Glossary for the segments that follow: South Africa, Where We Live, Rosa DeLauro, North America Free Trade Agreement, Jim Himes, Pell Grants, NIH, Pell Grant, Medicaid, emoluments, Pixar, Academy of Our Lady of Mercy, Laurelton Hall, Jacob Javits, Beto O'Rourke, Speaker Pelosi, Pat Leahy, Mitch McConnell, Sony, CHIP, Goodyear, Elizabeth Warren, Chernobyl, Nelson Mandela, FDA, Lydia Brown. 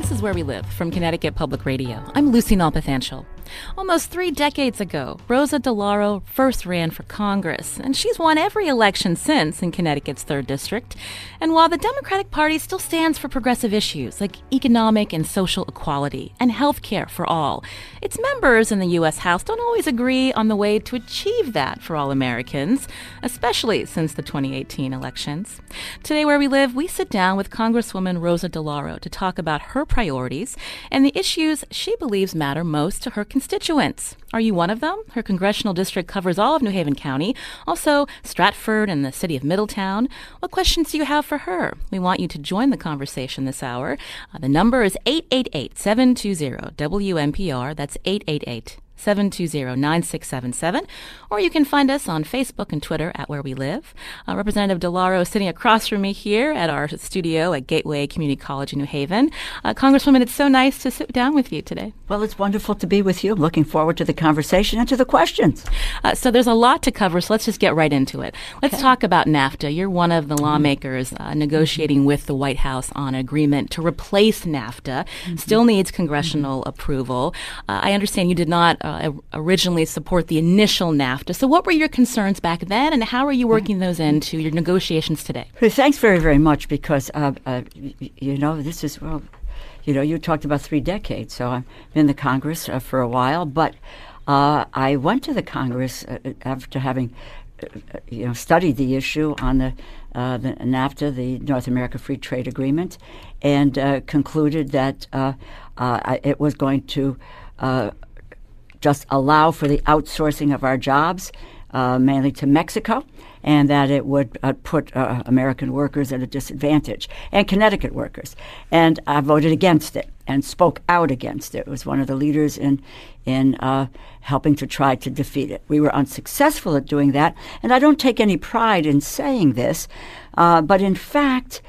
This is Where We Live from Connecticut Public Radio. I'm Lucy Nalpathanchel. Almost 3 decades ago, Rosa DeLauro first ran for Congress, and she's won every election since in Connecticut's 3rd District. And while the Democratic Party still stands for progressive issues like economic and social equality and health care for all, its members in the U.S. House don't always agree on the way to achieve that for all Americans, especially since the 2018 elections. Today, Where We Live, we sit down with Congresswoman Rosa DeLauro to talk about her priorities and the issues she believes matter most to her constituents. Are you one of them? Her congressional district covers all of New Haven County, also Stratford and the city of Middletown. What questions do you have for her? We want you to join the conversation this hour. The number is 888-720-WMPR. That's 888-720-9677, or you can find us on Facebook and Twitter at Where We Live. Representative DeLauro is sitting across from me here at our studio at Gateway Community College in New Haven. Congresswoman, it's so nice to sit down with you today. Well, it's wonderful to be with you. I'm looking forward to the conversation and to the questions. So there's a lot to cover, so let's just get right into it. Let's talk about NAFTA. You're one of the lawmakers negotiating with the White House on an agreement to replace NAFTA. Still needs congressional approval. I understand you did not originally support the initial NAFTA. So what were your concerns back then, and how are you working those into your negotiations today? Thanks very, very much, because, this is, you talked about 3 decades, so I've been in the Congress for a while, but I went to the Congress after having, studied the issue on the NAFTA, the North America Free Trade Agreement, and concluded that it was going to just allow for the outsourcing of our jobs, mainly to Mexico, and that it would put American workers at a disadvantage, and Connecticut workers. And I voted against it and spoke out against it. It was one of the leaders in helping to try to defeat it. We were unsuccessful at doing that, and I don't take any pride in saying this, but in fact,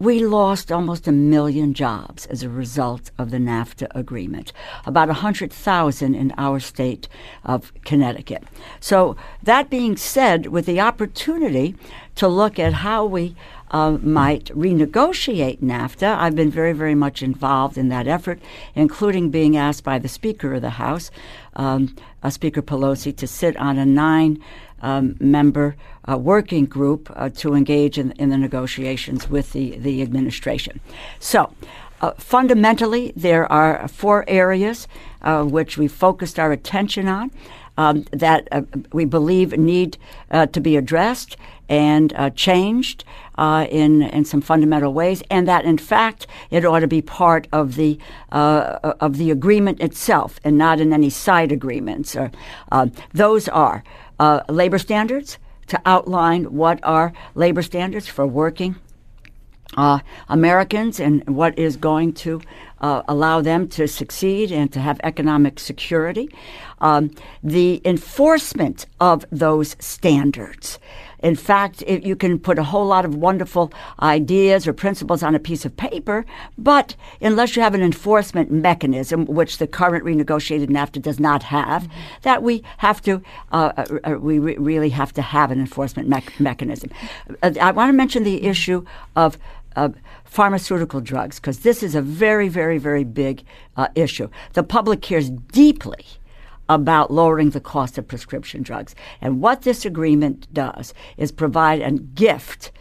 we lost almost 1 million jobs as a result of the NAFTA agreement, about 100,000 in our state of Connecticut. So that being said, with the opportunity to look at how we might renegotiate NAFTA, I've been very, very much involved in that effort, including being asked by the Speaker of the House, Speaker Pelosi, to sit on a 9 member working group to engage in the negotiations with the administration. So fundamentally, there are 4 areas which we focused our attention on that we believe need to be addressed and changed in some fundamental ways, and that in fact it ought to be part of the agreement itself and not in any side agreements. Or, those are labor standards, to outline what are labor standards for working Americans and what is going to allow them to succeed and to have economic security. The enforcement of those standards. In fact, you can put a whole lot of wonderful ideas or principles on a piece of paper, but unless you have an enforcement mechanism, which the current renegotiated NAFTA does not have, that we have to, really have to have an enforcement mechanism. I want to mention the issue of pharmaceutical drugs, because this is a very, very, very big issue. The public cares deeply about lowering the cost of prescription drugs. And what this agreement does is provide a gift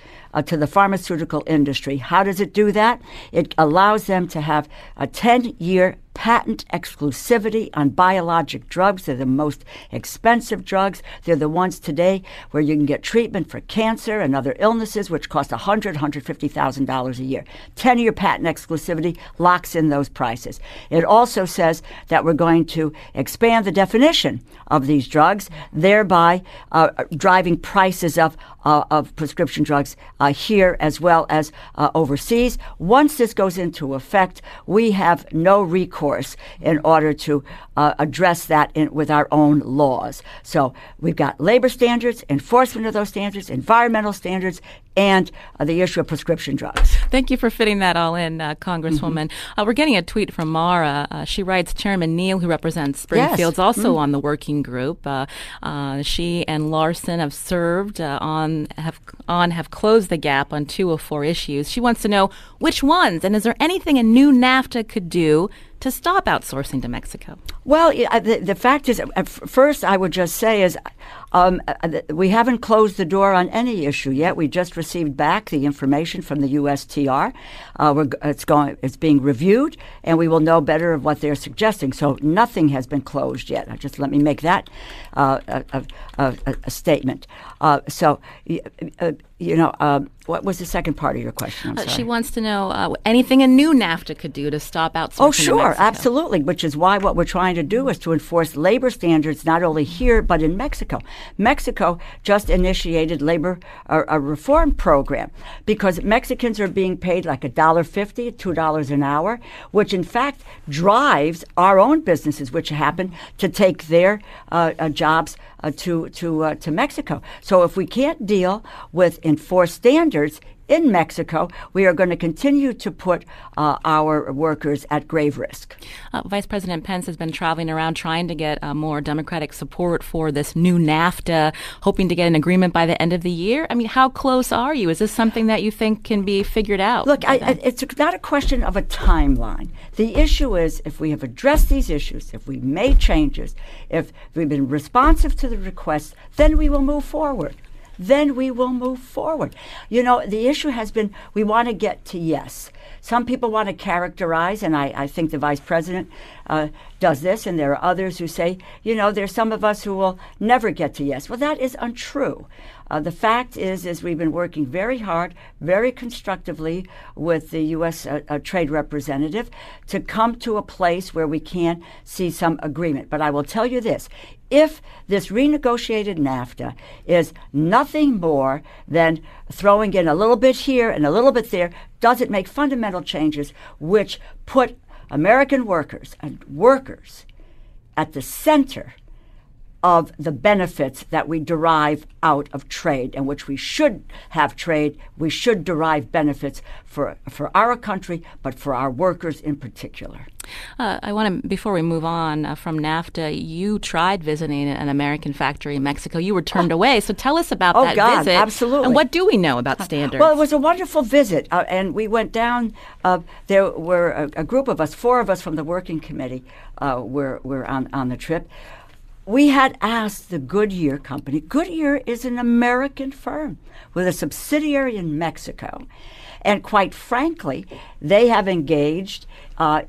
to the pharmaceutical industry. How does it do that? It allows them to have a 10-year patent exclusivity on biologic drugs. They're the most expensive drugs. They're the ones today where you can get treatment for cancer and other illnesses, which cost $100,000, $150,000 a year. 10-year patent exclusivity locks in those prices. It also says that we're going to expand the definition of these drugs, thereby driving prices of prescription drugs here as well as overseas. Once this goes into effect, we have no recourse in order to address that with our own laws. So we've got labor standards, enforcement of those standards, environmental standards, and the issue of prescription drugs. Thank you for fitting that all in, Congresswoman. Mm-hmm. We're getting a tweet from Mara. She writes, Chairman Neal, who represents Springfield's also on the working group. She and Larson have served have closed the gap on 204 issues. She wants to know which ones, and is there anything a new NAFTA could do to stop outsourcing to Mexico? Well, the fact is, first I would just say is we haven't closed the door on any issue yet. We just received back the information from the USTR. It's being reviewed, and we will know better of what they're suggesting. So nothing has been closed yet. Just let me make that a statement. What was the second part of your question? I'm sorry. She wants to know anything a new NAFTA could do to stop outsourcing. Oh, sure, absolutely, which is why what we're trying to do is to enforce labor standards not only here but in Mexico. Mexico just initiated labor a reform program because Mexicans are being paid like $1.50, $2 an hour, which in fact drives our own businesses, which happen to take their jobs to Mexico. So if we can't deal with enforced standards in Mexico, we are going to continue to put our workers at grave risk. Vice President Pence has been traveling around trying to get more Democratic support for this new NAFTA, hoping to get an agreement by the end of the year. I mean, how close are you? Is this something that you think can be figured out? Look, it's not a question of a timeline. The issue is if we have addressed these issues, if we made changes, if we've been responsive to the requests, then we will move forward. You know, the issue has been we want to get to yes. Some people want to characterize, and I think the Vice President does this, and there are others who say, you know, there's some of us who will never get to yes. Well, that is untrue. The fact is we've been working very hard, very constructively with the U.S. Trade Representative to come to a place where we can see some agreement. But I will tell you this. If this renegotiated NAFTA is nothing more than throwing in a little bit here and a little bit there, doesn't make fundamental changes which put American workers and workers at the center of the benefits that we derive out of trade, and which we should have trade, we should derive benefits for our country, but for our workers in particular. I want to, before we move on from NAFTA, you tried visiting an American factory in Mexico. You were turned away. So tell us about that visit. Absolutely. And what do we know about standards? Well, it was a wonderful visit. And we went down. There were a group of us, four of us from the working committee were on the trip. We had asked the Goodyear company. Goodyear is an American firm with a subsidiary in Mexico. And quite frankly, they have engaged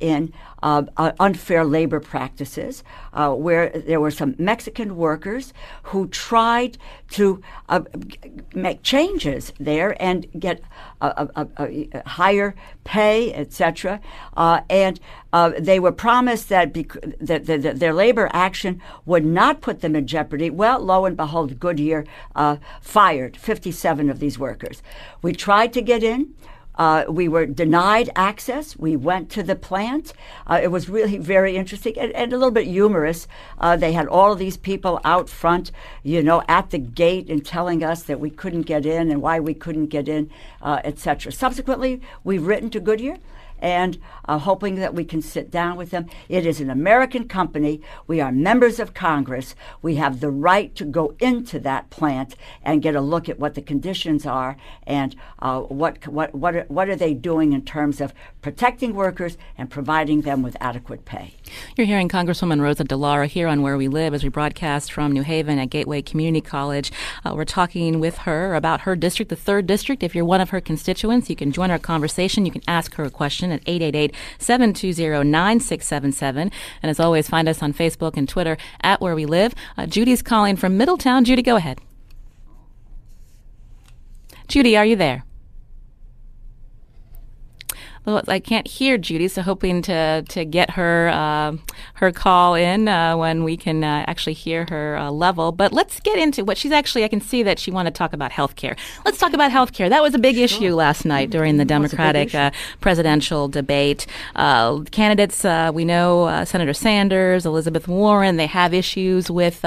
in unfair labor practices where there were some Mexican workers who tried to make changes there and get a higher pay, etc. And they were promised that their labor action would not put them in jeopardy. Well, lo and behold, Goodyear fired 57 of these workers. We tried to get in. We were denied access. We went to the plant. It was really very interesting and a little bit humorous. They had all of these people out front, you know, at the gate and telling us that we couldn't get in and why we couldn't get in, etc. Subsequently, we've written to Goodyear and hoping that we can sit down with them. It is an American company. We are members of Congress. We have the right to go into that plant and get a look at what the conditions are and what are they doing in terms of protecting workers and providing them with adequate pay. You're hearing Congresswoman Rosa DeLauro here on Where We Live as we broadcast from New Haven at Gateway Community College. We're talking with her about her district, the 3rd District. If you're one of her constituents, you can join our conversation. You can ask her a question. discussion at 888-720-9677. And as always, find us on Facebook and Twitter at Where We Live. Judy's calling from Middletown. Judy, go ahead. Judy, are you there? Well, I can't hear Judy, so hoping to get her her call in when we can actually hear her level. But let's get into what she's actually, I can see that she wanted to talk about health care. Let's talk about health care. That was a big issue last night during the Democratic presidential debate. Candidates, we know Senator Sanders, Elizabeth Warren, they have issues with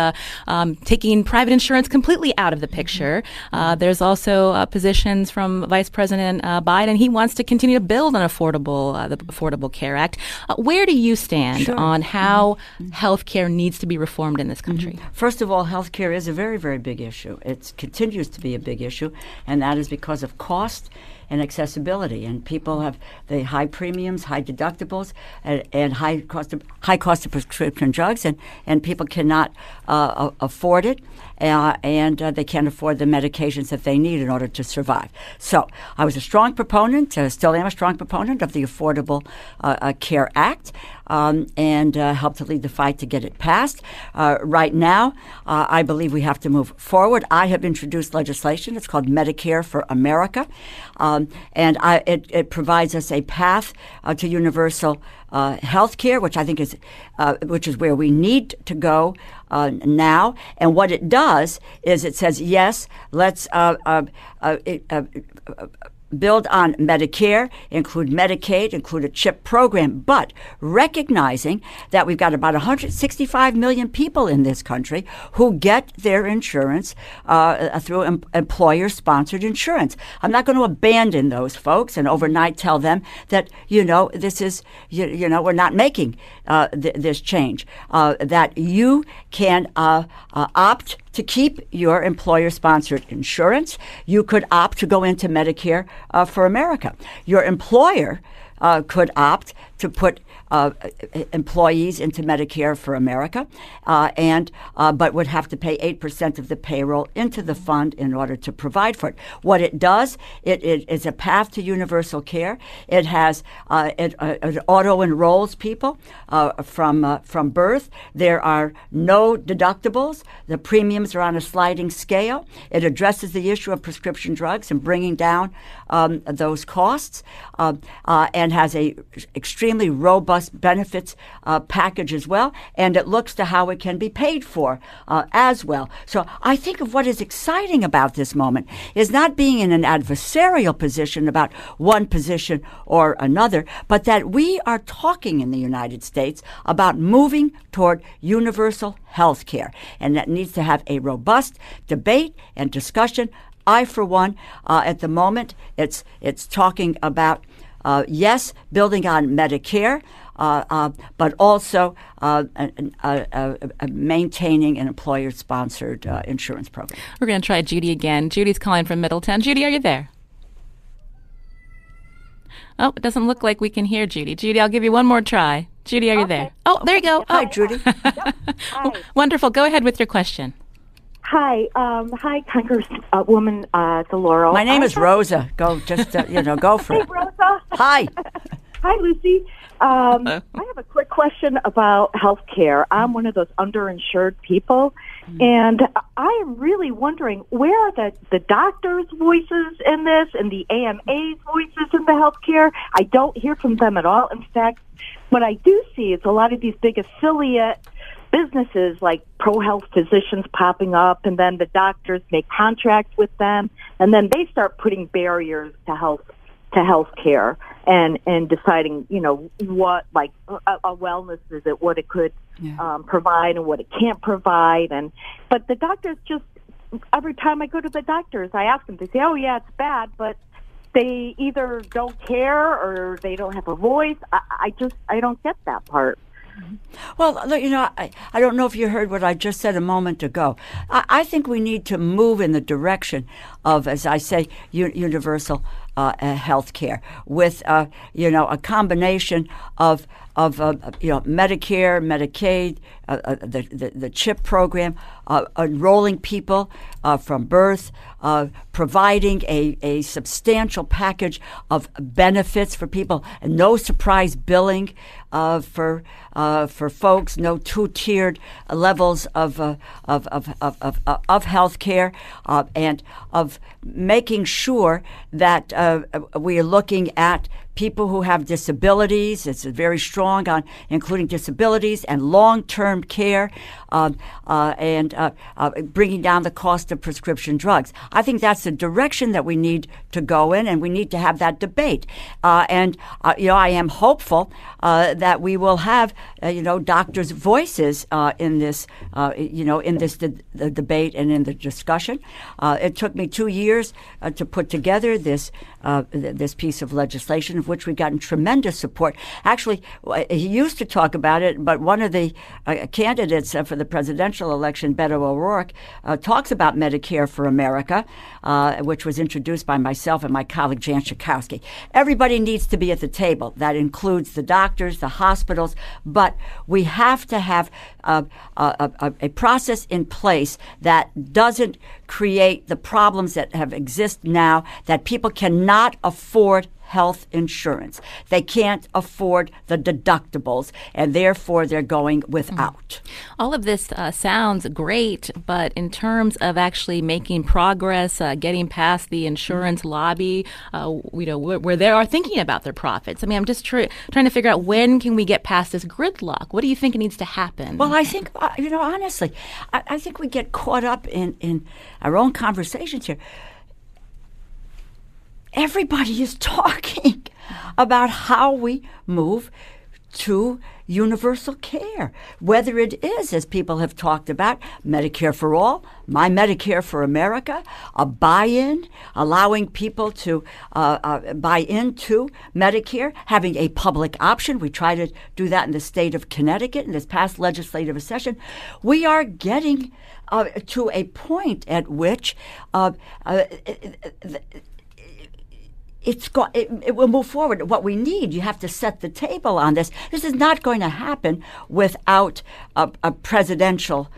taking private insurance completely out of the picture. There's also positions from Vice President Biden. He wants to continue to build on the Affordable Care Act. Where do you stand on how health care needs to be reformed in this country? First of all, health care is a very, very big issue. It continues to be a big issue, and that is because of cost and accessibility. And people have the high premiums, high deductibles, and high cost of prescription drugs, and people cannot afford it, and they can't afford the medications that they need in order to survive. So I was a strong proponent, still am a strong proponent of the Affordable Care Act, and helped to lead the fight to get it passed. Right now, I believe we have to move forward. I have introduced legislation. It's called Medicare for America, and it provides us a path to universal health care, which I think is where we need to go now. And what it does is it says, yes, let's build on Medicare, include Medicaid, include a CHIP program, but recognizing that we've got about 165 million people in this country who get their insurance through employer-sponsored insurance. I'm not going to abandon those folks and overnight tell them that, this is, we're not making this change, that you can opt to keep your employer-sponsored insurance. You could opt to go into Medicare for America. Your employer could opt to put employees into Medicare for America, but would have to pay 8% of the payroll into the fund in order to provide for it. What it does, it is a path to universal care. It has it auto enrolls people from birth. There are no deductibles. The premiums are on a sliding scale. It addresses the issue of prescription drugs and bringing down those costs, and has a extremely robust benefits package as well, and it looks to how it can be paid for as well. So I think of what is exciting about this moment is not being in an adversarial position about one position or another, but that we are talking in the United States about moving toward universal health care, and that needs to have a robust debate and discussion. I, for one, at the moment, it's talking about yes, building on Medicare, but also maintaining an employer-sponsored insurance program. We're going to try Judy again. Judy's calling from Middletown. Judy, are you there? Oh, it doesn't look like we can hear Judy. Judy, I'll give you one more try. Judy, are you there? Oh, there you go. Hi, Judy. Hi. Oh, wonderful. Go ahead with your question. Hi, hi, Congresswoman DeLauro. My name is Rosa. Go, go for it. Hey, Rosa. Hi. Hi, Lucy. I have a quick question about health care. I'm one of those underinsured people, and I am really wondering where are the doctors' voices in this and the AMA's voices in the health care? I don't hear from them at all. In fact, what I do see is a lot of these big affiliate businesses like pro-health physicians popping up, and then the doctors make contracts with them, and then they start putting barriers to health care and deciding, what like a wellness visit, what it could provide and what it can't provide. But the doctors just, every time I go to the doctors, I ask them, they say, oh yeah, it's bad, but they either don't care or they don't have a voice. I don't get that part. Well, I don't know if you heard what I just said a moment ago. I think we need to move in the direction of, as I say, universal health care with, a combination of Medicare, Medicaid, the CHIP program, enrolling people from birth, providing a substantial package of benefits for people, and no surprise billing for folks, no two-tiered levels of health care, and of making sure that we are looking at people who have disabilities. It's very strong on including disabilities and long-term care, and bringing down the cost of prescription drugs. I think that's the direction that we need to go in, and we need to have that debate. I am hopeful that we will have doctors' voices in this debate and in the discussion. It took me 2 years to put together this piece of legislation, of which we've gotten tremendous support. Actually, he used to talk about it, but one of the candidates for the presidential election, Beto O'Rourke, talks about Medicare for America, which was introduced by myself and my colleague Jan Schakowsky. Everybody needs to be at the table. That includes the doctors, the hospitals, but we have to have a process in place that doesn't create the problems that have exist now, that people cannot afford health insurance. They can't afford the deductibles, and therefore they're going without. All of this sounds great, but in terms of actually making progress, getting past the insurance lobby, where they are thinking about their profits. I mean, I'm just trying to figure out, when can we get past this gridlock? What do you think needs to happen? Well, I think, honestly, I think we get caught up in our own conversations here. Everybody is talking about how we move to universal care, whether it is, as people have talked about, Medicare for All, My Medicare for America, a buy-in, allowing people to buy into Medicare, having a public option. We try to do that in the state of Connecticut in this past legislative session. We are getting to a point at which it will move forward. What we need, you have to set the table on this. This is not going to happen without a presidential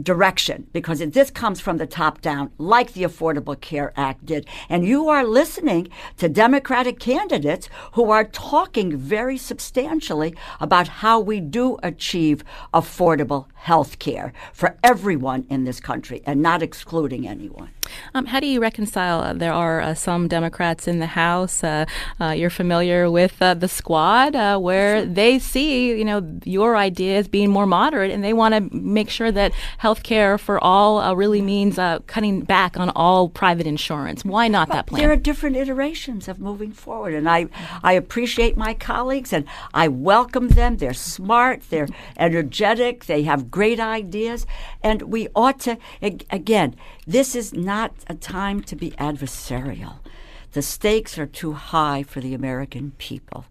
direction, because this comes from the top down, like the Affordable Care Act did. And you are listening to Democratic candidates who are talking very substantially about how we do achieve affordable health care for everyone in this country and not excluding anyone. How do you reconcile? There are some Democrats in the House. You're familiar with the Squad, where they see, your ideas being more moderate, and they want to make sure that health care for all really means cutting back on all private insurance. Why not that plan? There are different iterations of moving forward, and I appreciate my colleagues, and I welcome them. They're smart, they're energetic, they have great ideas, and we ought to, again, this is not a time to be adversarial. The stakes are too high for the American people.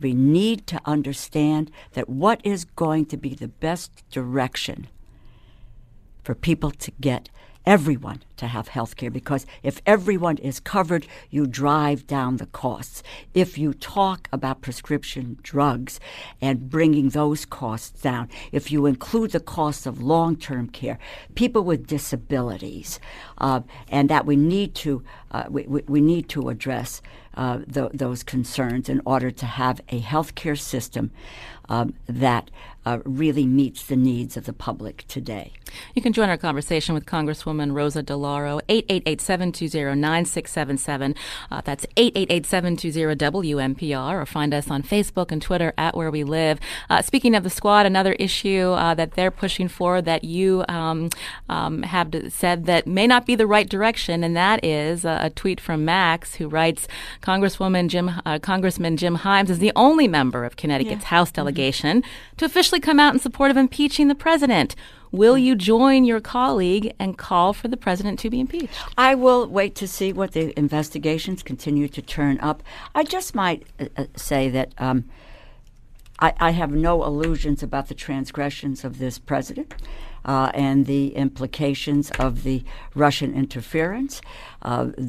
We need to understand that what is going to be the best direction for people to get everyone to have health care, because if everyone is covered, you drive down the costs. If you talk about prescription drugs and bringing those costs down, if you include the cost of long-term care, people with disabilities, and that we need to address those concerns in order to have a health care system that really meets the needs of the public today. You can join our conversation with Congresswoman Rosa DeLauro, 888-720-9677. That's 888-720-WMPR, or find us on Facebook and Twitter at Where We Live. Speaking of the Squad, another issue that they're pushing for that you have said that may not be the right direction, and that is a tweet from Max, who writes, Congressman Jim Himes is the only member of Connecticut's House delegation to officially come out in support of impeaching the president. Will you join your colleague and call for the president to be impeached? I will wait to see what the investigations continue to turn up. I just might say that I have no illusions about the transgressions of this president. and the implications of the Russian interference, all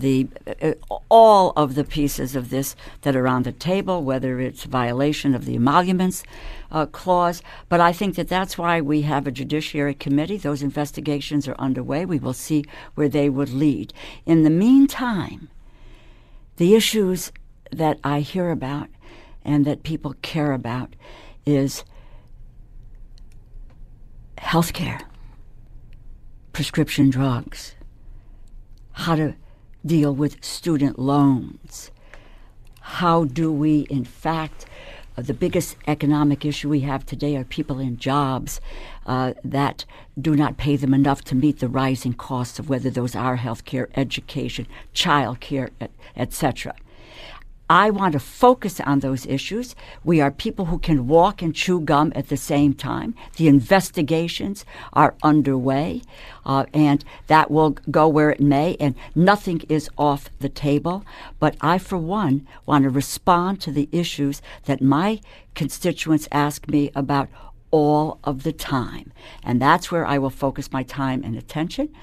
of the pieces of this that are on the table, whether it's violation of the emoluments clause. But I think that that's why we have a Judiciary Committee. Those investigations are underway. We will see where they would lead. In the meantime, the issues that I hear about and that people care about is healthcare, prescription drugs, how to deal with student loans. How do we, in fact, the biggest economic issue we have today are people in jobs that do not pay them enough to meet the rising costs of whether those are healthcare, education, childcare, etc. I want to focus on those issues. We are people who can walk and chew gum at the same time. The investigations are underway, and that will go where it may, and nothing is off the table. But I, for one, want to respond to the issues that my constituents ask me about all of the time. And that's where I will focus my time and attention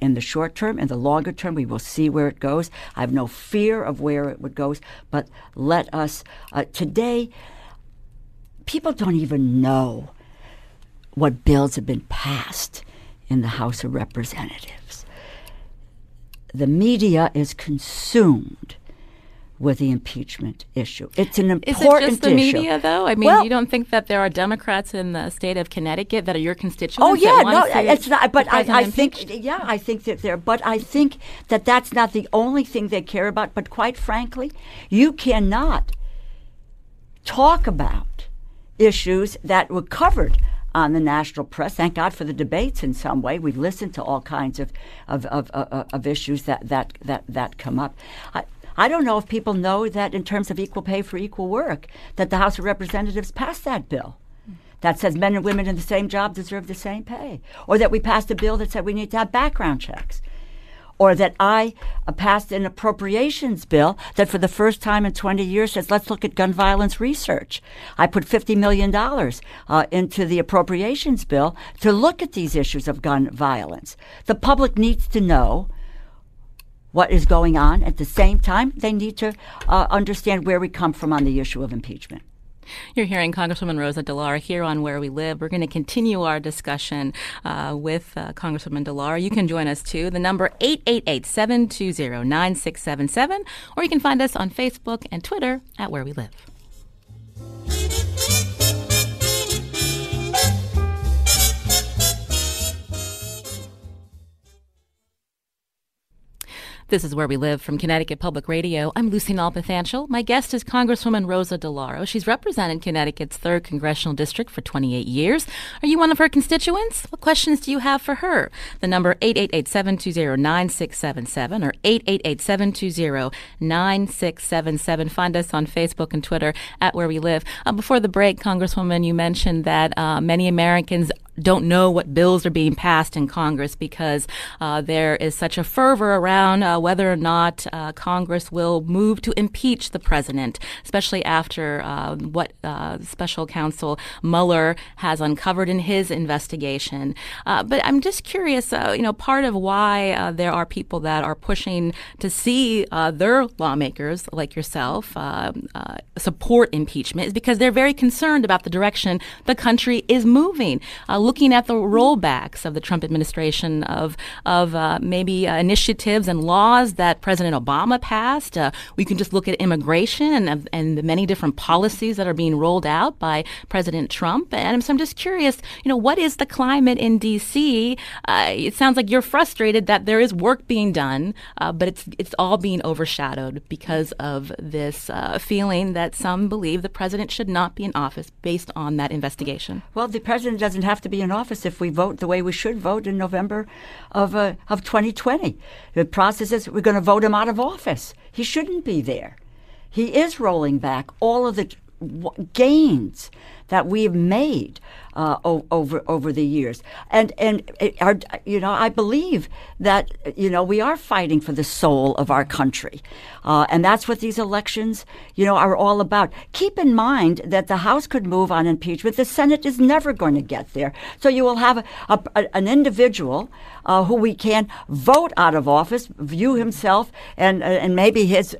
in the short term. In the longer term, we will see where it goes. I have no fear of where it would go, but let us, today, people don't even know what bills have been passed in the House of Representatives. The media is consumed with the impeachment issue. It's an important issue. Is it just the media, though? I mean, well, you don't think that there are Democrats in the state of Connecticut that are your constituents? Oh, yeah, no, it's not. But I think, yeah, I think that there. But I think that that's not the only thing they care about. But quite frankly, you cannot talk about issues that were covered on the national press. Thank God for the debates in some way. We listened to all kinds of issues that come up. I don't know if people know that in terms of equal pay for equal work, that the House of Representatives passed that bill that says men and women in the same job deserve the same pay, or that we passed a bill that said we need to have background checks, or that I passed an appropriations bill that for the first time in 20 years says let's look at gun violence research. I put $50 million into the appropriations bill to look at these issues of gun violence. The public needs to know what is going on. At the same time, they need to understand where we come from on the issue of impeachment. You're hearing Congresswoman Rosa DeLauro here on Where We Live. We're going to continue our discussion with Congresswoman DeLauro. You can join us, too. The number 888-720-9677, or you can find us on Facebook and Twitter at Where We Live. This is Where We Live from Connecticut Public Radio. I'm Lucy Nalpathanchel. My guest is Congresswoman Rosa DeLauro. She's represented Connecticut's 3rd Congressional District for 28 years. Are you one of her constituents? What questions do you have for her? The number 888-720-9677 or 888-720-9677. Find us on Facebook and Twitter at Where We Live. Before the break, Congresswoman, you mentioned that many Americans don't know what bills are being passed in Congress because there is such a fervor around whether or not Congress will move to impeach the president, especially after what special counsel Mueller has uncovered in his investigation. But I'm just curious, part of why there are people that are pushing to see their lawmakers like yourself support impeachment is because they're very concerned about the direction the country is moving. Looking at the rollbacks of the Trump administration of maybe initiatives and laws that President Obama passed. We can just look at immigration and the many different policies that are being rolled out by President Trump. And so I'm just curious, what is the climate in D.C.? It sounds like you're frustrated that there is work being done, but it's all being overshadowed because of this feeling that some believe the president should not be in office based on that investigation. Well, the president doesn't have to be in office if we vote the way we should vote in November of 2020. The process is we're going to vote him out of office. He shouldn't be there. He is rolling back all of the gains that we've made over the years. And I believe that, we are fighting for the soul of our country. And that's what these elections, are all about. Keep in mind that the House could move on impeachment. The Senate is never going to get there. So you will have an individual who we can vote out of office, view himself and maybe his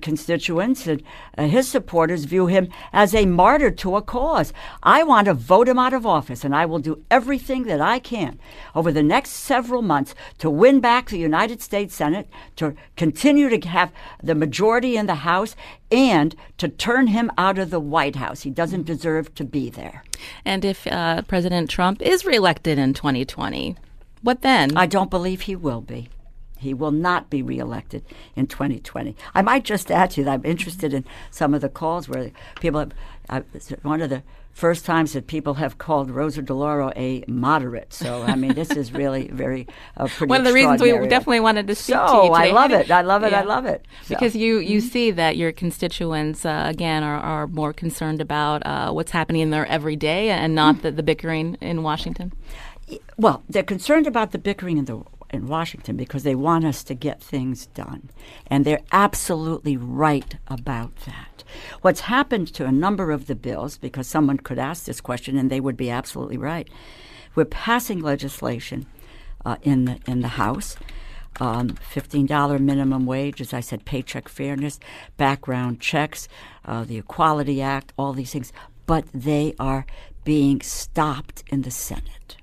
constituents and his supporters view him as a martyr to a cause. I want to vote him out of office, and I will do everything that I can over the next several months to win back the United States Senate, to continue to have the majority in the House, and to turn him out of the White House. He doesn't deserve to be there. And if President Trump is reelected in 2020, what then? I don't believe he will be. He will not be reelected in 2020. I might just add to you that I'm interested in some of the calls where people have, one of the first times that people have called Rosa DeLauro a moderate. So, I mean, this is really very pretty extraordinary. One of the reasons we definitely wanted to speak to you today. I love it. I love it. Yeah. I love it. So. Because you see that your constituents, again, are more concerned about what's happening in their everyday and not the bickering in Washington. Well, they're concerned about the bickering in Washington because they want us to get things done. And they're absolutely right about that. What's happened to a number of the bills, because someone could ask this question and they would be absolutely right, we're passing legislation in the House, $15 minimum wage, as I said, paycheck fairness, background checks, the Equality Act, all these things. But they are being stopped in the Senate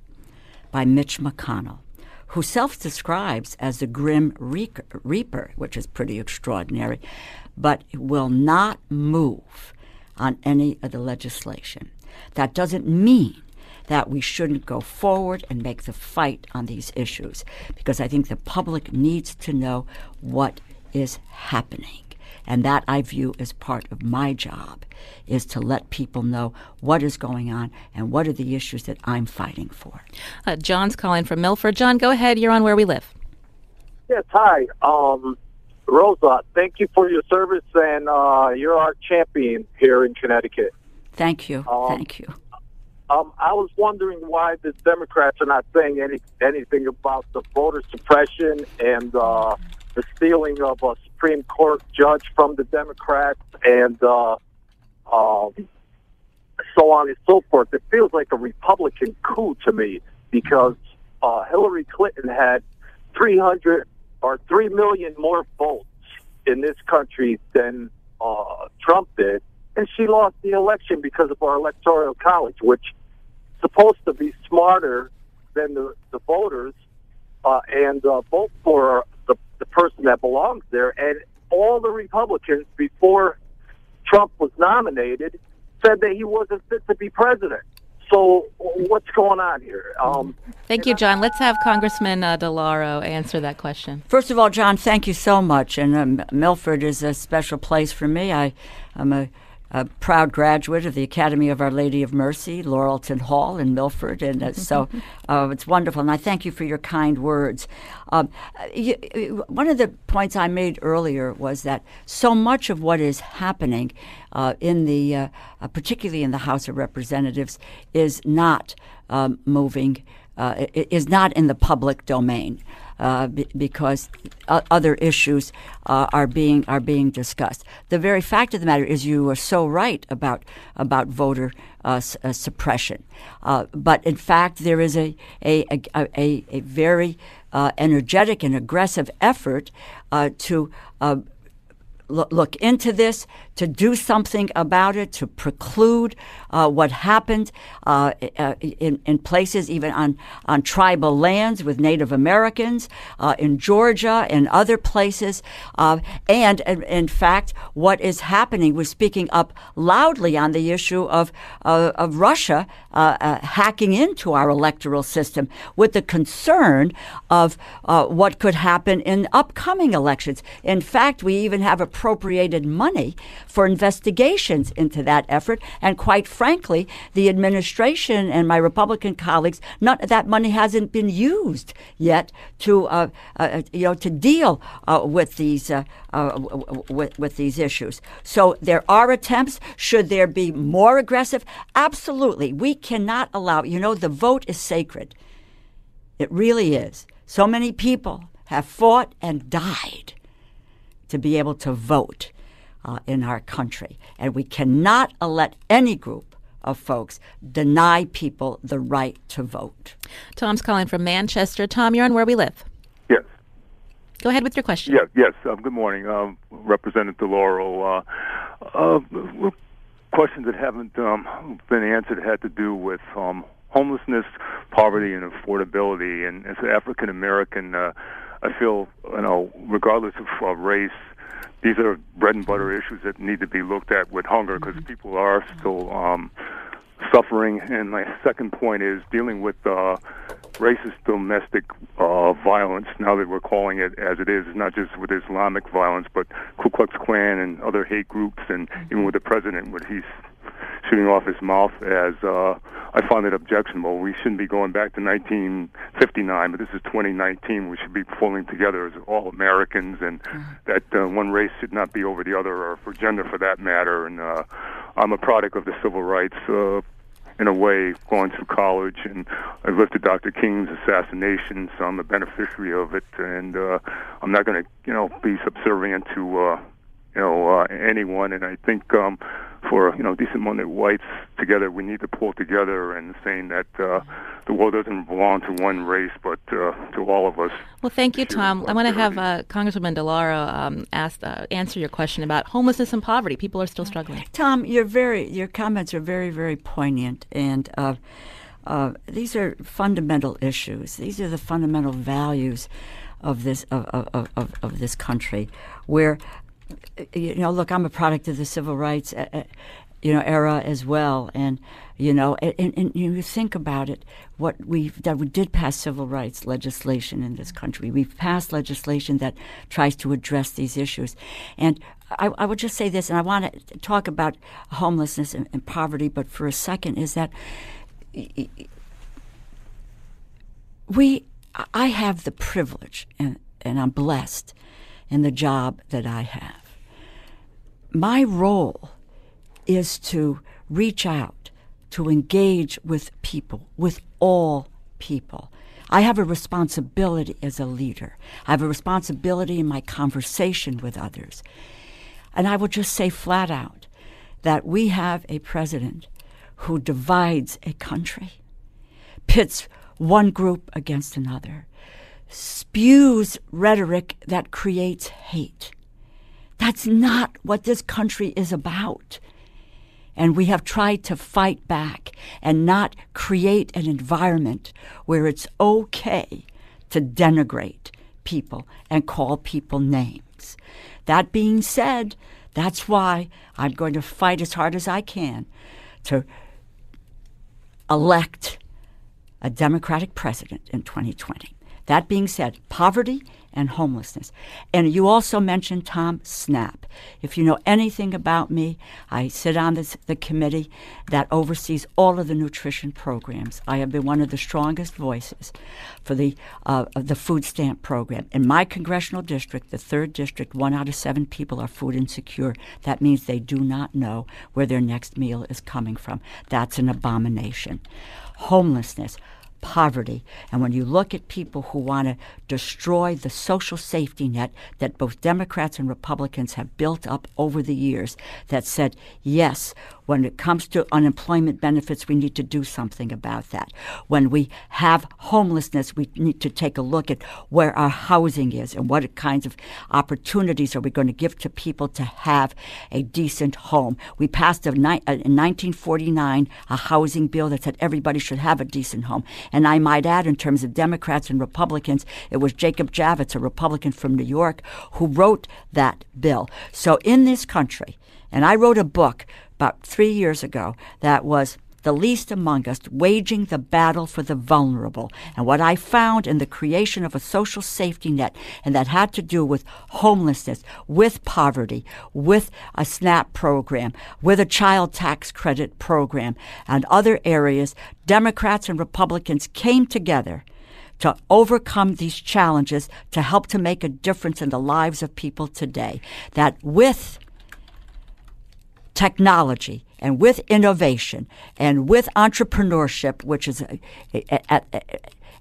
by Mitch McConnell, who self-describes as the Grim Reaper, which is pretty extraordinary, but will not move on any of the legislation. That doesn't mean that we shouldn't go forward and make the fight on these issues, because I think the public needs to know what is happening. And that I view as part of my job, is to let people know what is going on and what are the issues that I'm fighting for. John's calling from Milford. John, go ahead. You're on Where We Live. Yes, hi. Rosa, thank you for your service, and you're our champion here in Connecticut. Thank you. I was wondering why the Democrats are not saying anything about the voter suppression and the stealing of a Supreme Court judge from the Democrats and so on and so forth. It feels like a Republican coup to me, because Hillary Clinton had 3 million more votes in this country than Trump did, and she lost the election because of our Electoral College, which is supposed to be smarter than the voters and vote for the person that belongs there. And all the Republicans before Trump was nominated said that he wasn't fit to be president. So what's going on here? Thank you, John. Let's have Congressman DeLauro answer that question. First of all, John, thank you so much. And Milford is a special place for me. I'm a proud graduate of the Academy of Our Lady of Mercy, Laurelton Hall in Milford, and so it's wonderful. And I thank you for your kind words. One of the points I made earlier was that so much of what is happening particularly in the House of Representatives, is not moving, is not in the public domain. Because other issues are being discussed. The very fact of the matter is, you are so right about voter suppression. But in fact, there is a very energetic and aggressive effort to look into this, to do something about it, to preclude what happened in places, even on tribal lands with Native Americans, in Georgia and other places. And in fact, what is happening, we're speaking up loudly on the issue of Russia hacking into our electoral system, with the concern of what could happen in upcoming elections. In fact, we even have appropriated money for investigations into that effort. And quite frankly, the administration and my Republican colleagues, none of that money hasn't been used yet to deal with these issues. So there are attempts. Should there be more aggressive? Absolutely. We cannot allow. The vote is sacred. It really is. So many people have fought and died to be able to vote in our country. And we cannot let any group of folks deny people the right to vote. Tom's calling from Manchester. Tom, you're on Where We Live. Yes. Go ahead with your question. Yes. Good morning, Representative DeLauro. Questions that haven't been answered had to do with homelessness, poverty, and affordability. And as an African American, I feel, regardless of race, these are bread and butter issues that need to be looked at with hunger, because people are still suffering. And my second point is dealing with racist domestic violence, now that we're calling it as it is, not just with Islamic violence, but Ku Klux Klan and other hate groups, and even with the president, what he's shooting off his mouth as I find it objectionable. We shouldn't be going back to 1959, but this is 2019. We should be pulling together as all Americans, and that one race should not be over the other, or for gender for that matter. And I'm a product of the civil rights, in a way, going through college, and I lived through Dr. King's assassination, so I'm a beneficiary of it. And I'm not going to, be subservient to anyone. And I think for a decent amount of whites together, we need to pull together and saying that the world doesn't belong to one race, but to all of us. Well, thank you, Tom. I want to have Congresswoman DeLauro answer your question about homelessness and poverty. People are still struggling. Tom, your comments are very, very poignant, and these are fundamental issues. These are the fundamental values of this country, where. Look, I'm a product of the civil rights, era as well, and and you think about it, what we've done, we did pass civil rights legislation in this country. We've passed legislation that tries to address these issues, and I would just say this, and I want to talk about homelessness and poverty, but for a second, is that I have the privilege, and I'm blessed in the job that I have. My role is to reach out, to engage with people, with all people. I have a responsibility as a leader. I have a responsibility in my conversation with others. And I will just say flat out that we have a president who divides a country, pits one group against another, spews rhetoric that creates hate. That's not what this country is about. And we have tried to fight back and not create an environment where it's okay to denigrate people and call people names. That being said, that's why I'm going to fight as hard as I can to elect a Democratic president in 2020. That being said, poverty and homelessness. And you also mentioned, Tom, SNAP. If you know anything about me, I sit on the committee that oversees all of the nutrition programs. I have been one of the strongest voices for the food stamp program. In my congressional district, the 3rd District, 1 out of 7 people are food insecure. That means they do not know where their next meal is coming from. That's an abomination. Homelessness. Poverty. And when you look at people who want to destroy the social safety net that both Democrats and Republicans have built up over the years, that said, yes, when it comes to unemployment benefits, we need to do something about that. When we have homelessness, we need to take a look at where our housing is and what kinds of opportunities are we going to give to people to have a decent home. We passed in 1949 a housing bill that said everybody should have a decent home. And I might add, in terms of Democrats and Republicans, it was Jacob Javits, a Republican from New York, who wrote that bill. So in this country, and I wrote a book about 3 years ago that was the least among us, waging the battle for the vulnerable. And what I found in the creation of a social safety net, and that had to do with homelessness, with poverty, with a SNAP program, with a child tax credit program, and other areas, Democrats and Republicans came together to overcome these challenges, to help to make a difference in the lives of people today. That with technology and with innovation and with entrepreneurship, which is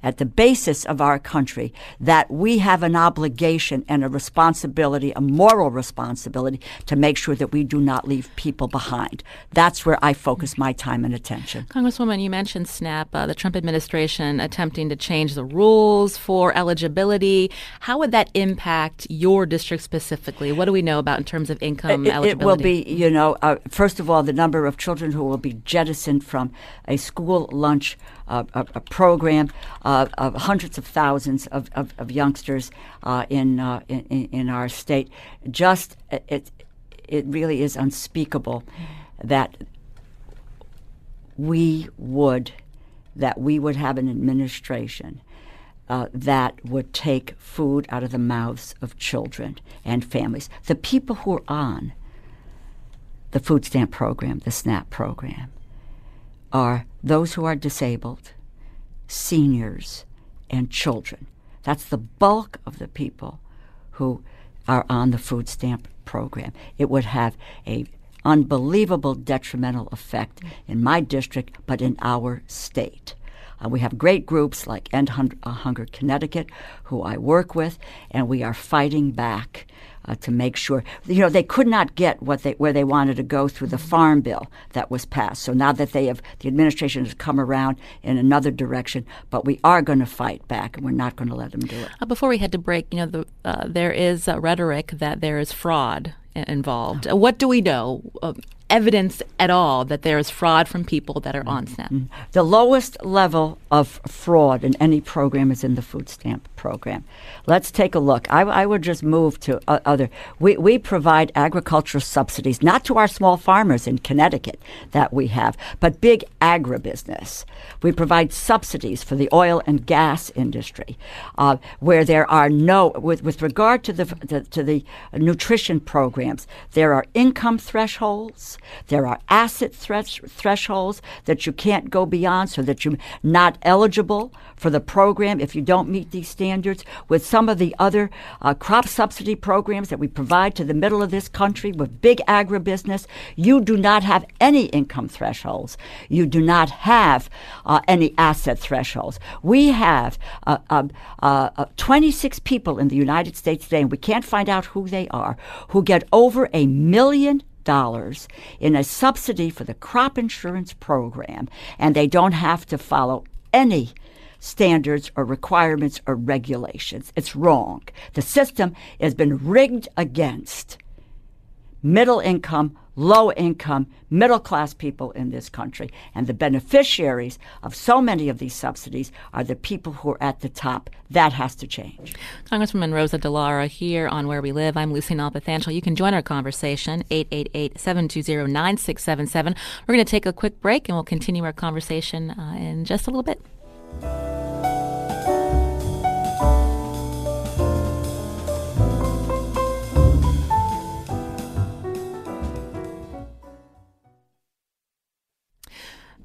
at the basis of our country, that we have an obligation and a responsibility, a moral responsibility, to make sure that we do not leave people behind. That's where I focus my time and attention. Congresswoman, you mentioned SNAP, the Trump administration attempting to change the rules for eligibility. How would that impact your district specifically? What do we know about in terms of income eligibility? It will be, first of all, the number of children who will be jettisoned from a school lunch a program of hundreds of thousands of youngsters in our state. Just it really is unspeakable that we would have an administration that would take food out of the mouths of children and families. The people who are on the food stamp program, the SNAP program, are those who are disabled, seniors, and children. That's the bulk of the people who are on the food stamp program. It would have an unbelievable detrimental effect in my district, but in our state. We have great groups like End Hunger Connecticut, who I work with, and we are fighting back to make sure. They could not get where they wanted to go through the farm bill that was passed. So now that the administration has come around in another direction, but we are going to fight back, and we're not going to let them do it. Before we head to break, there is rhetoric that there is fraud involved. What do we know? Evidence at all that there is fraud from people that are on SNAP? The lowest level of fraud in any program is in the food stamp program. Let's take a look. I would just move to other. We provide agricultural subsidies, not to our small farmers in Connecticut that we have, but big agribusiness. We provide subsidies for the oil and gas industry, where there are no, with regard to the nutrition programs, there are income thresholds. There are asset thresholds that you can't go beyond, so that you're not eligible for the program if you don't meet these standards. With some of the other crop subsidy programs that we provide to the middle of this country with big agribusiness, you do not have any income thresholds. You do not have any asset thresholds. We have 26 people in the United States today, and we can't find out who they are, who get over $1 million in a subsidy for the crop insurance program, and they don't have to follow any standards or requirements or regulations. It's wrong. The system has been rigged against middle income, low income, middle class people in this country, and the beneficiaries of so many of these subsidies are the people who are at the top. That has to change. Congresswoman Rosa DeLauro here on Where We Live. I'm Lucy Nalpathanchel. You can join our conversation, 888-720-9677. We're going to take a quick break, and we'll continue our conversation in just a little bit.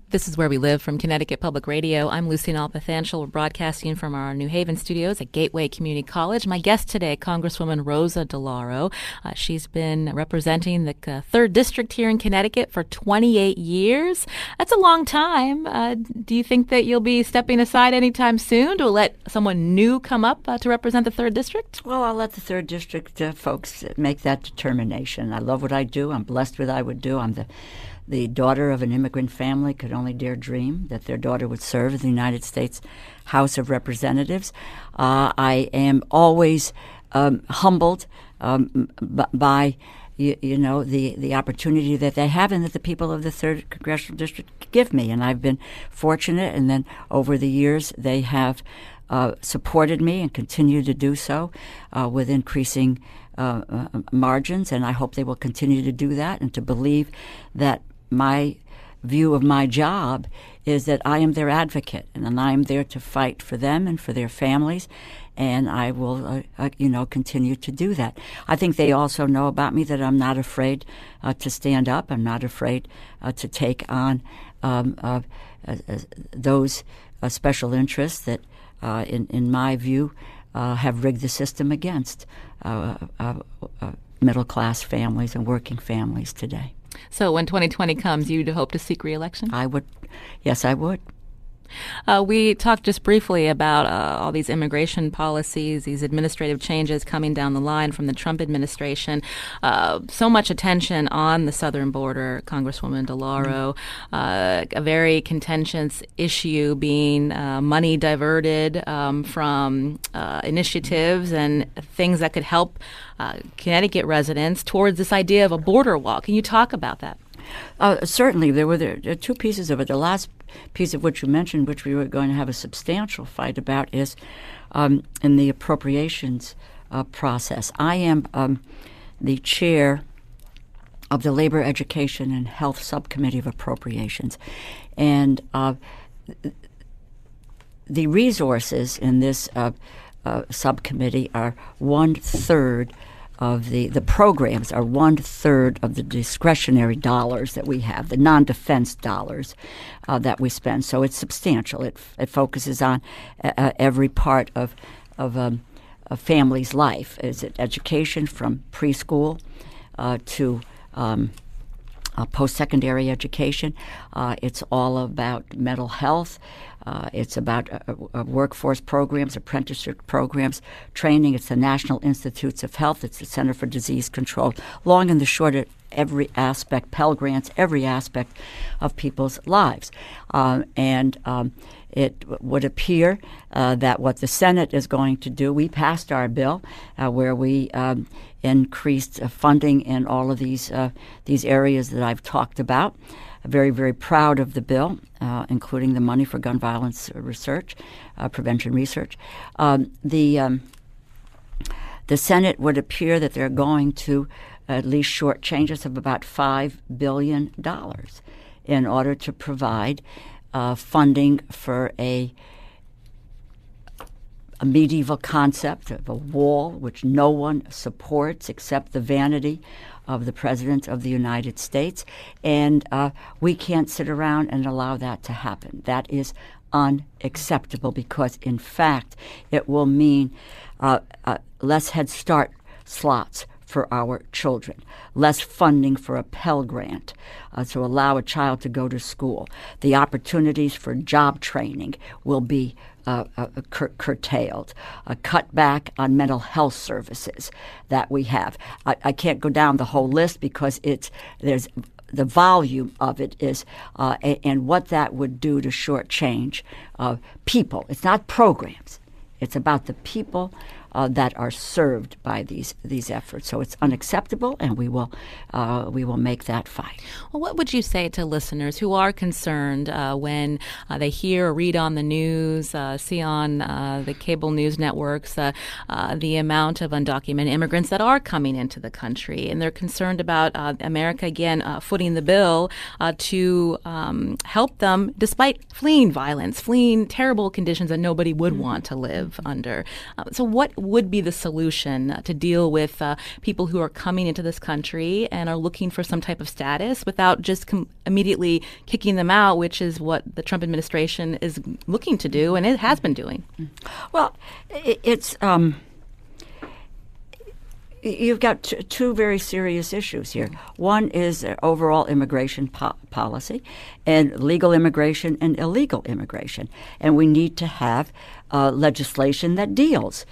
This is Where We Live from Connecticut Public Radio. I'm Lucy Nalpathanchel. We're broadcasting from our New Haven studios at Gateway Community College. My guest today, Congresswoman Rosa DeLauro. She's been representing the 3rd District here in Connecticut for 28 years. That's a long time. Do you think that you'll be stepping aside anytime soon to let someone new come up to represent the 3rd District? Well, I'll let the 3rd District folks make that determination. I love what I do. I'm blessed with what I would do. I'm the daughter of an immigrant family, could only dare dream that their daughter would serve in the United States House of Representatives. I am always humbled by the opportunity that they have and that the people of the 3rd Congressional District give me. And I've been fortunate, and then over the years they have supported me and continue to do so with increasing margins. And I hope they will continue to do that and to believe that my view of my job is that I am their advocate, and I am there to fight for them and for their families, and I will, continue to do that. I think they also know about me that I'm not afraid to stand up. I'm not afraid to take on those special interests that, in my view, have rigged the system against middle-class families and working families today. So when 2020 comes, you'd hope to seek re-election? I would. Yes, I would. We talked just briefly about all these immigration policies, these administrative changes coming down the line from the Trump administration. So much attention on the southern border, Congresswoman DeLauro. A very contentious issue being money diverted from initiatives and things that could help Connecticut residents towards this idea of a border wall. Can you talk about that? Certainly. There are two pieces of it. The last piece of which you mentioned, which we were going to have a substantial fight about, is in the appropriations process. I am the chair of the Labor, Education, and Health Subcommittee of Appropriations. And the resources in this subcommittee are one-third of the programs are one-third of the discretionary dollars that we have, the non-defense dollars that we spend. So it's substantial. It focuses on every part of a family's life. Is it education from preschool to post-secondary education? It's all about mental health. It's about workforce programs, apprenticeship programs, training. It's the National Institutes of Health. It's the Center for Disease Control. Long and the short of every aspect, Pell Grants, every aspect of people's lives. It would appear that what the Senate is going to do, we passed our bill where we increased funding in all of these areas that I've talked about. Very, very proud of the bill, including the money for gun violence research, prevention research. The Senate would appear that they're going to at least short changes of about $5 billion in order to provide funding for a medieval concept of a wall which no one supports except the vanity of the President of the United States, and we can't sit around and allow that to happen. That is unacceptable because, in fact, it will mean less Head Start slots for our children, less funding for a Pell Grant to allow a child to go to school. The opportunities for job training will be curtailed, a cutback on mental health services that we have. I can't go down the whole list because there's the volume of it is, and what that would do to shortchange people. It's not programs. It's about the people that are served by these efforts. So it's unacceptable, and we will make that fight. Well, what would you say to listeners who are concerned when they hear or read on the news, see on the cable news networks, the amount of undocumented immigrants that are coming into the country, and they're concerned about America, again, footing the bill to help them despite fleeing violence, fleeing terrible conditions that nobody would want to live under. So what would be the solution to deal with people who are coming into this country and are looking for some type of status without just immediately kicking them out, which is what the Trump administration is looking to do and it has been doing? Well, it's you've got two very serious issues here. One is overall immigration policy and legal immigration and illegal immigration. And we need to have legislation that deals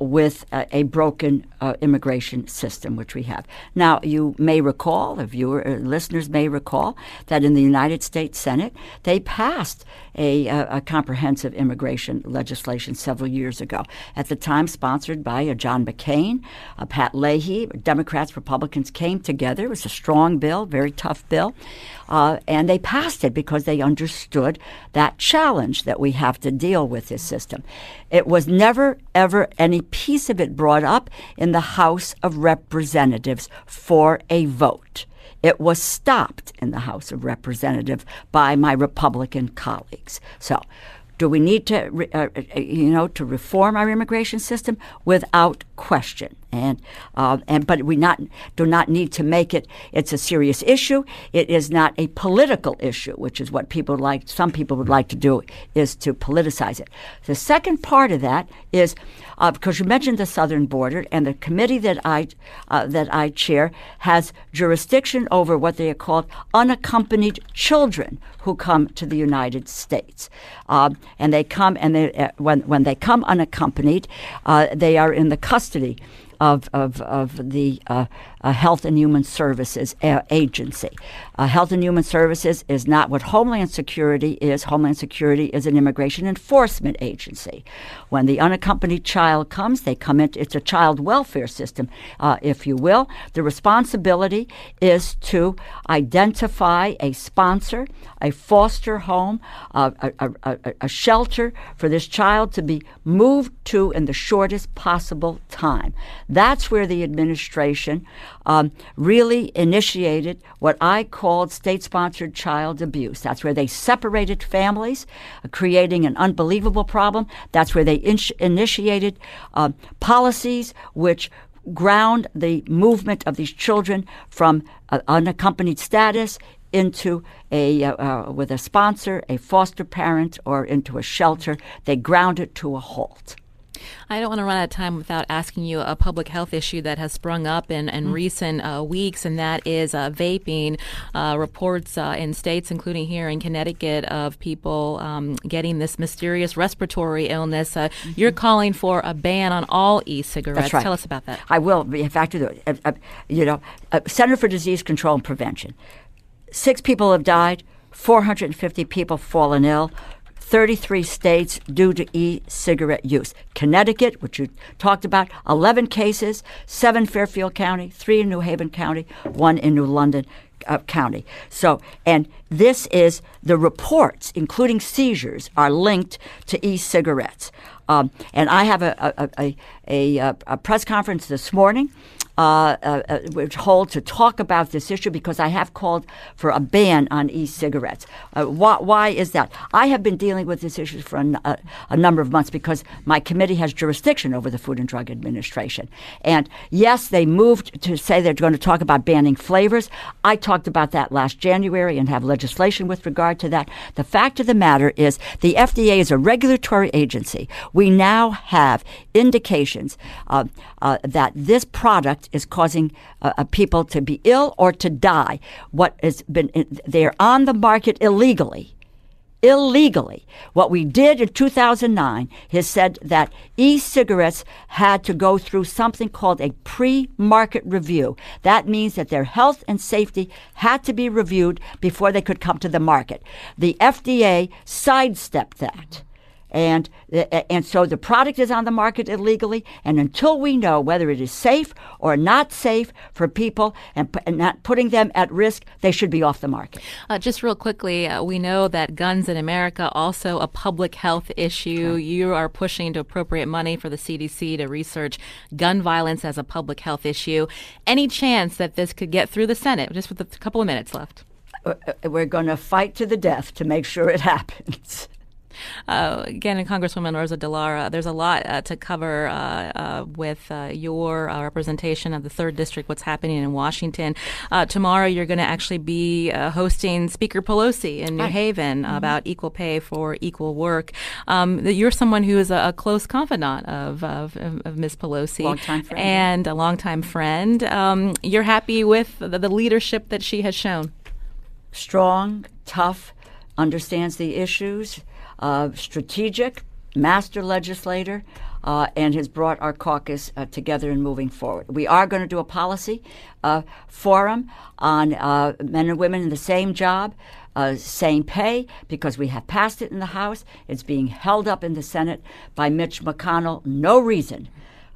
with a broken immigration system, which we have. Now, you may recall, the listeners may recall, that in the United States Senate, they passed a comprehensive immigration legislation several years ago. At the time, sponsored by John McCain, Pat Leahy, Democrats, Republicans came together. It was a strong bill, very tough bill, and they passed it because they understood that challenge that we have to deal with this system. It was never, ever any piece of it brought up in the House of Representatives for a vote. It was stopped in the House of Representatives by my Republican colleagues. So do we need to, to reform our immigration system? Without question. But we do not need to make it. It's a serious issue. It is not a political issue, which is what people like. Some people would like to do is to politicize it. The second part of that is because you mentioned the southern border, and the committee that I chair has jurisdiction over what they are called unaccompanied children who come to the United States. And they come, and they, when they come unaccompanied, they are in the custody of the Health and Human Services Agency. Health and Human Services is not what Homeland Security is. Homeland Security is an immigration enforcement agency. When the unaccompanied child comes, they come in. It's a child welfare system, if you will. The responsibility is to identify a sponsor, a foster home, a shelter for this child to be moved to in the shortest possible time. That's where the administration really initiated what I called state-sponsored child abuse. That's where they separated families, creating an unbelievable problem. That's where they initiated policies which ground the movement of these children from unaccompanied status into a with a sponsor, a foster parent, or into a shelter. They ground it to a halt. I don't want to run out of time without asking you a public health issue that has sprung up in recent weeks, and that is vaping. Reports in states, including here in Connecticut, of people getting this mysterious respiratory illness. You're calling for a ban on all e-cigarettes. That's right. Tell us about that. I will. In fact, Center for Disease Control and Prevention. 6 people have died. 450 people fallen ill. 33 states due to e-cigarette use. Connecticut, which you talked about, 11 cases, 7 Fairfield County, 3 in New Haven County, 1 in New London County. So, and this is the reports, including seizures, are linked to e-cigarettes. And I have a press conference this morning which hold to talk about this issue because I have called for a ban on e-cigarettes. Why is that? I have been dealing with this issue for a number of months because my committee has jurisdiction over the Food and Drug Administration. And yes, they moved to say they're going to talk about banning flavors. I talked about that last January and have legislation with regard to that. The fact of the matter is the FDA is a regulatory agency. We now have indications that this product is causing people to be ill or to die. They're on the market illegally. Illegally. What we did in 2009 is said that e-cigarettes had to go through something called a pre-market review. That means that their health and safety had to be reviewed before they could come to the market. The FDA sidestepped that. And so the product is on the market illegally, and until we know whether it is safe or not safe for people and not putting them at risk, they should be off the market. Just real quickly, we know that guns in America, also a public health issue. Okay. You are pushing to appropriate money for the CDC to research gun violence as a public health issue. Any chance that this could get through the Senate, just with a couple of minutes left? We're going to fight to the death to make sure it happens. Again, and Congresswoman Rosa DeLauro, there's a lot to cover with your representation of the 3rd District, what's happening in Washington. Tomorrow you're going to actually be hosting Speaker Pelosi in New Haven about equal pay for equal work. You're someone who is a close confidant of Ms. Pelosi. Long-time friend. And a longtime friend. You're happy with the leadership that she has shown? Strong, tough, understands the issues. Strategic, master legislator, and has brought our caucus together in moving forward. We are going to do a policy forum on men and women in the same job, same pay, because we have passed it in the House. It's being held up in the Senate by Mitch McConnell. No reason.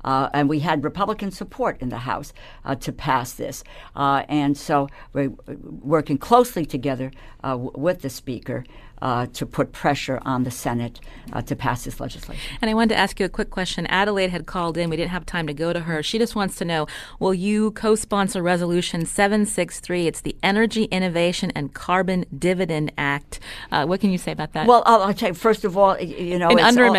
And we had Republican support in the House to pass this. And so we're working closely together with the Speaker to put pressure on the Senate to pass this legislation. And I wanted to ask you a quick question. Adelaide had called in. We didn't have time to go to her. She just wants to know, will you co-sponsor Resolution 763? It's the Energy Innovation and Carbon Dividend Act. What can you say about that? Well, I'll tell you, first of all, you know, In under a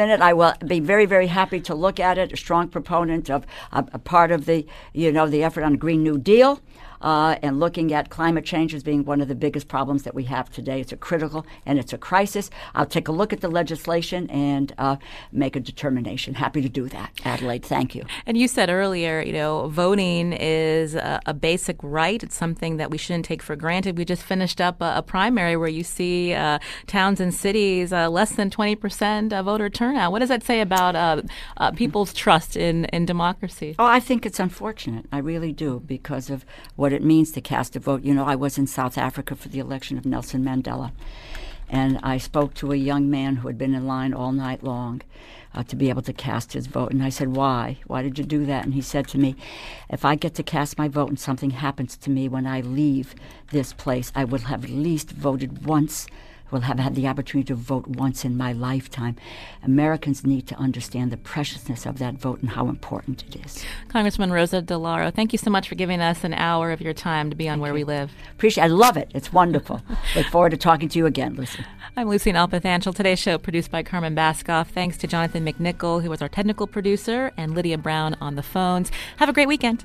minute, I will be very, very happy to look at it. A strong proponent of a part of the, you know, the effort on the Green New Deal. And looking at climate change as being one of the biggest problems that we have today. It's a critical and it's a crisis. I'll take a look at the legislation and make a determination. Happy to do that. Adelaide, thank you. And you said earlier, you know, voting is a basic right. It's something that we shouldn't take for granted. We just finished up a primary where you see towns and cities less than 20% voter turnout. What does that say about people's trust in democracy? Oh, I think it's unfortunate. I really do, because of what it means to cast a vote. You know, I was in South Africa for the election of Nelson Mandela, and I spoke to a young man who had been in line all night long to be able to cast his vote. And I said, why? Why did you do that? And he said to me, if I get to cast my vote and something happens to me when I leave this place, I will have at least voted once, will have had the opportunity to vote once in my lifetime. Americans need to understand the preciousness of that vote and how important it is. Congresswoman Rosa DeLauro, thank you so much for giving us an hour of your time to be on Where We Live. Appreciate it. I love it. It's wonderful. Look forward to talking to you again, Lucy. I'm Lucy Nalpathanchel. Today's show produced by Carmen Baskoff. Thanks to Jonathan McNichol, who was our technical producer, and Lydia Brown on the phones. Have a great weekend.